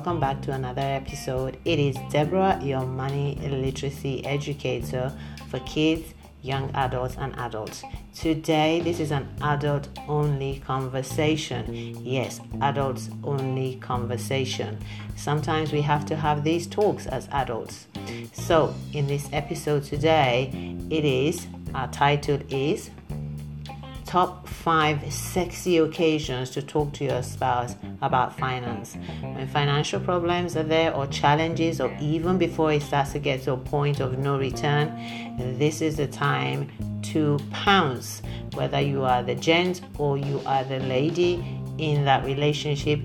welcome back to another episode. It is Deborah, your money literacy educator for kids, young adults, and adults. Today, this is an adult-only conversation. Yes, adults-only conversation. Sometimes we have to have these talks as adults. So, in this episode today, our title is Top 5 Sexy Occasions to Talk to Your Spouse About Finance. When financial problems are there, or challenges, or even before it starts to get to a point of no return, this is the time to pounce. Whether you are the gent or you are the lady in that relationship,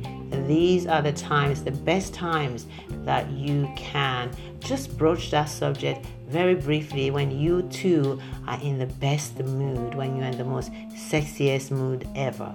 these are the times, the best times, that you can just broach that subject very briefly when you two are in the best mood, when you're in the most sexiest mood ever.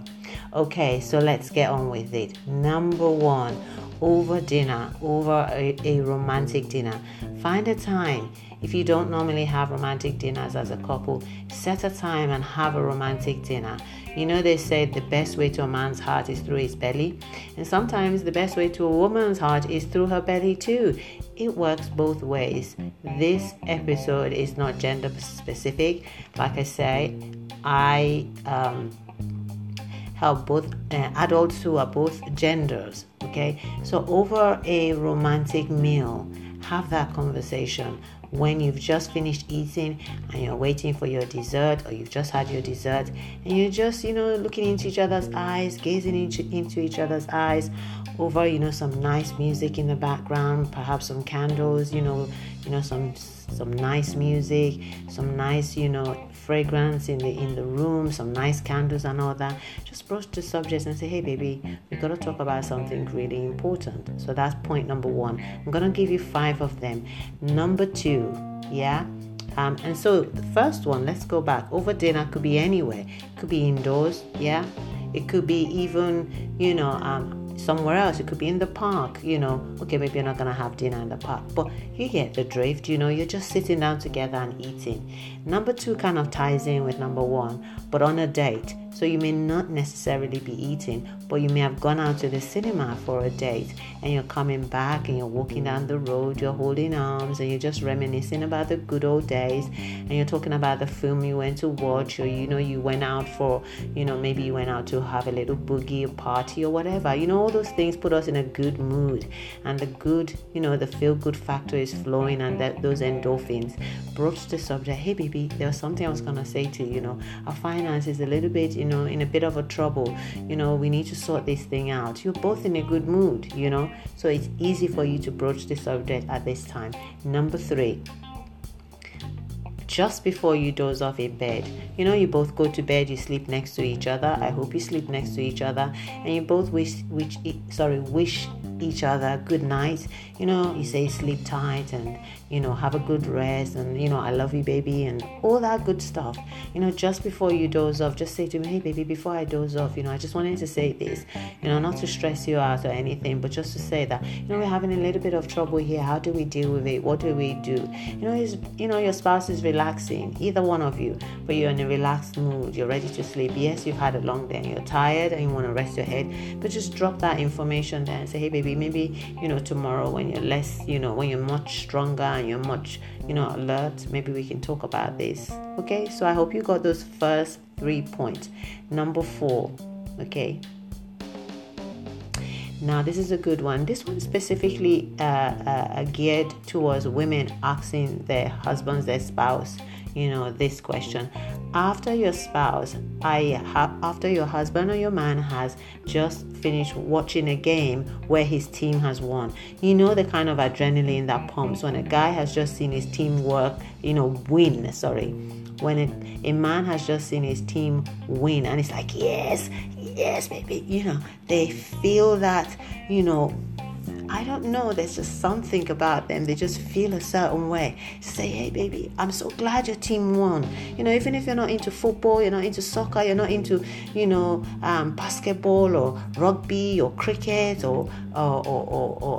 Okay, so let's get on with it. Number 1, over dinner, over a romantic dinner. Find a time. If you don't normally have romantic dinners as a couple, set a time and have a romantic dinner. You know, they say the best way to a man's heart is through his belly, and sometimes the best way to a woman's heart is through her belly too. It works both ways. This episode is not gender specific. Like I say, I help both adults who are both genders. Okay, so over a romantic meal, have that conversation. When you've just finished eating and you're waiting for your dessert, or you've just had your dessert and you're just, looking into each other's eyes, gazing into each other's eyes, over, some nice music in the background, perhaps some candles, some nice music, some nice, fragrance in the room, some nice candles and all that. Just broach the subject and say, hey baby, we got to talk about something really important. So that's point number 1. I'm going to give you 5 of them. Number 2, and so the first one, let's go back. Over dinner could be anywhere. It could be indoors, it could be even, somewhere else. It could be in the park, okay, maybe you're not gonna have dinner in the park, but you get the drift. You're just sitting down together and eating. Number 2 kind of ties in with number 1, but on a date. So you may not necessarily be eating, but you may have gone out to the cinema for a date, and you're coming back and you're walking down the road, you're holding arms, and you're just reminiscing about the good old days, and you're talking about the film you went to watch, or you went out for, maybe you went out to have a little boogie, a party, or whatever. All those things put us in a good mood, and the good, the feel-good factor is flowing, and those endorphins. Broach the subject. Hey baby, there was something I was gonna say to you. Our finance is a little bit, in a bit of a trouble. We need to sort this thing out. You're both in a good mood, so it's easy for you to broach the subject at this time. Number 3, just before you doze off in bed, you both go to bed, you sleep next to each other. I hope you sleep next to each other, and you both wish each other good night. You say sleep tight, and have a good rest, and I love you baby, and all that good stuff. Just before you doze off, just say to me, hey baby, before I doze off, I just wanted to say this, not to stress you out or anything, but just to say that we're having a little bit of trouble here. How do we deal with it? What do we do? Your spouse is relaxing, either one of you, but you're in a relaxed mood, you're ready to sleep. Yes, you've had a long day and you're tired and you want to rest your head, but just drop that information there and say, hey baby, maybe tomorrow, when you're less, when you're much stronger and you're much alert, maybe we can talk about this. Okay, so I hope you got those first 3 points. Number 4, okay, now this is a good one. This one specifically geared towards women asking their husbands, their spouse, this question. After your husband or your man has just finished watching a game where his team has won, the kind of adrenaline that pumps when a guy has just seen his team win. When a man has just seen his team win, and it's like, yes baby, they feel that, I don't know, there's just something about them. They just feel a certain way. Say, hey baby, I'm so glad your team won. Even if you're not into football, you're not into soccer, you're not into, basketball or rugby or cricket or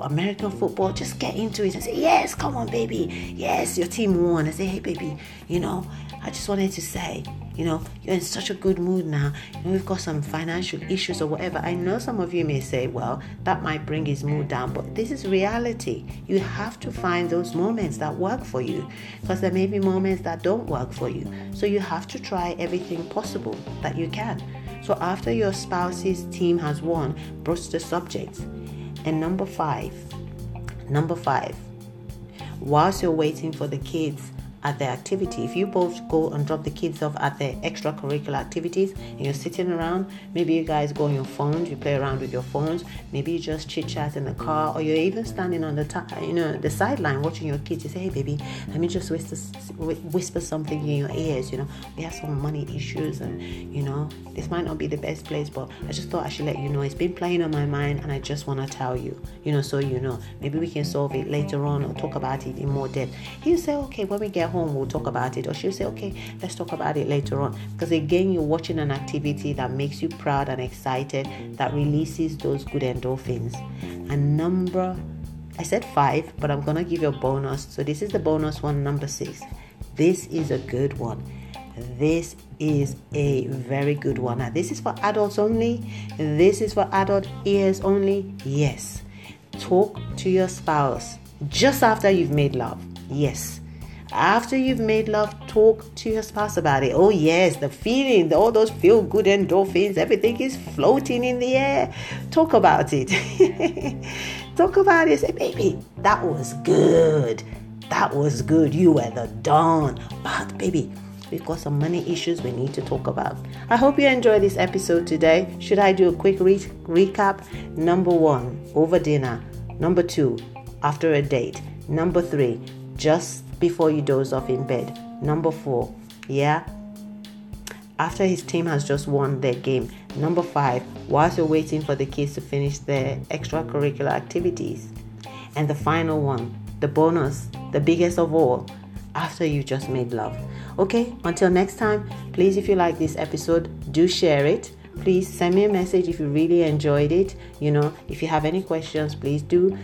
American football, just get into it and say, yes, come on baby. Yes, your team won. And say, hey baby, I just wanted to say, you know, you're in such a good mood now. You know, we've got some financial issues or whatever. I know some of you may say, well, that might bring his mood down, but this is reality. You have to find those moments that work for you, because there may be moments that don't work for you. So you have to try everything possible that you can. So after your spouse's team has won, broach the subject. And number five, whilst you're waiting for the kids at their activity, if you both go and drop the kids off at their extracurricular activities and you're sitting around, maybe you guys go on your phones, you play around with your phones, maybe you just chit chat in the car, or you're even standing on the sideline watching your kids. You say, hey baby, let me just whisper something in your ears. You know, we have some money issues, and you know, this might not be the best place, but I just thought I should let you know, it's been playing on my mind and I just want to tell you, you know, so you know, maybe we can solve it later on or talk about it in more depth. He'll say, okay, when we get home we'll talk about it, or she'll say, okay, let's talk about it later on, because again, you're watching an activity that makes you proud and excited, that releases those good endorphins. And I said five, but I'm gonna give you a bonus, so this is the bonus one, number six. This is a good one. This is a very good one. Now this is for adults only, this is for adult ears only. Yes, talk to your spouse just after you've made love. Yes, after you've made love, talk to your spouse about it. Oh yes, the feeling, all those feel good endorphins, everything is floating in the air. Talk about it. Talk about it. Say, baby, that was good. That was good. You were the dawn. But baby, we've got some money issues we need to talk about. I hope you enjoyed this episode today. Should I do a quick recap? Number one, over dinner. Number two, after a date. Number three, just before you doze off in bed. Number four, after his team has just won their game. Number five, whilst you're waiting for the kids to finish their extracurricular activities. And the final one, the bonus, the biggest of all, after you just made love. Okay, until next time, please, if you like this episode, do share it. Please send me a message if you really enjoyed it. You know, if you have any questions, please do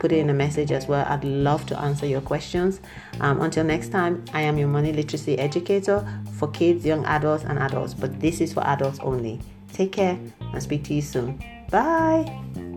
put it in a message as well. I'd love to answer your questions. Until next time, I am your money literacy educator for kids, young adults, and adults. But this is for adults only. Take care and speak to you soon. Bye.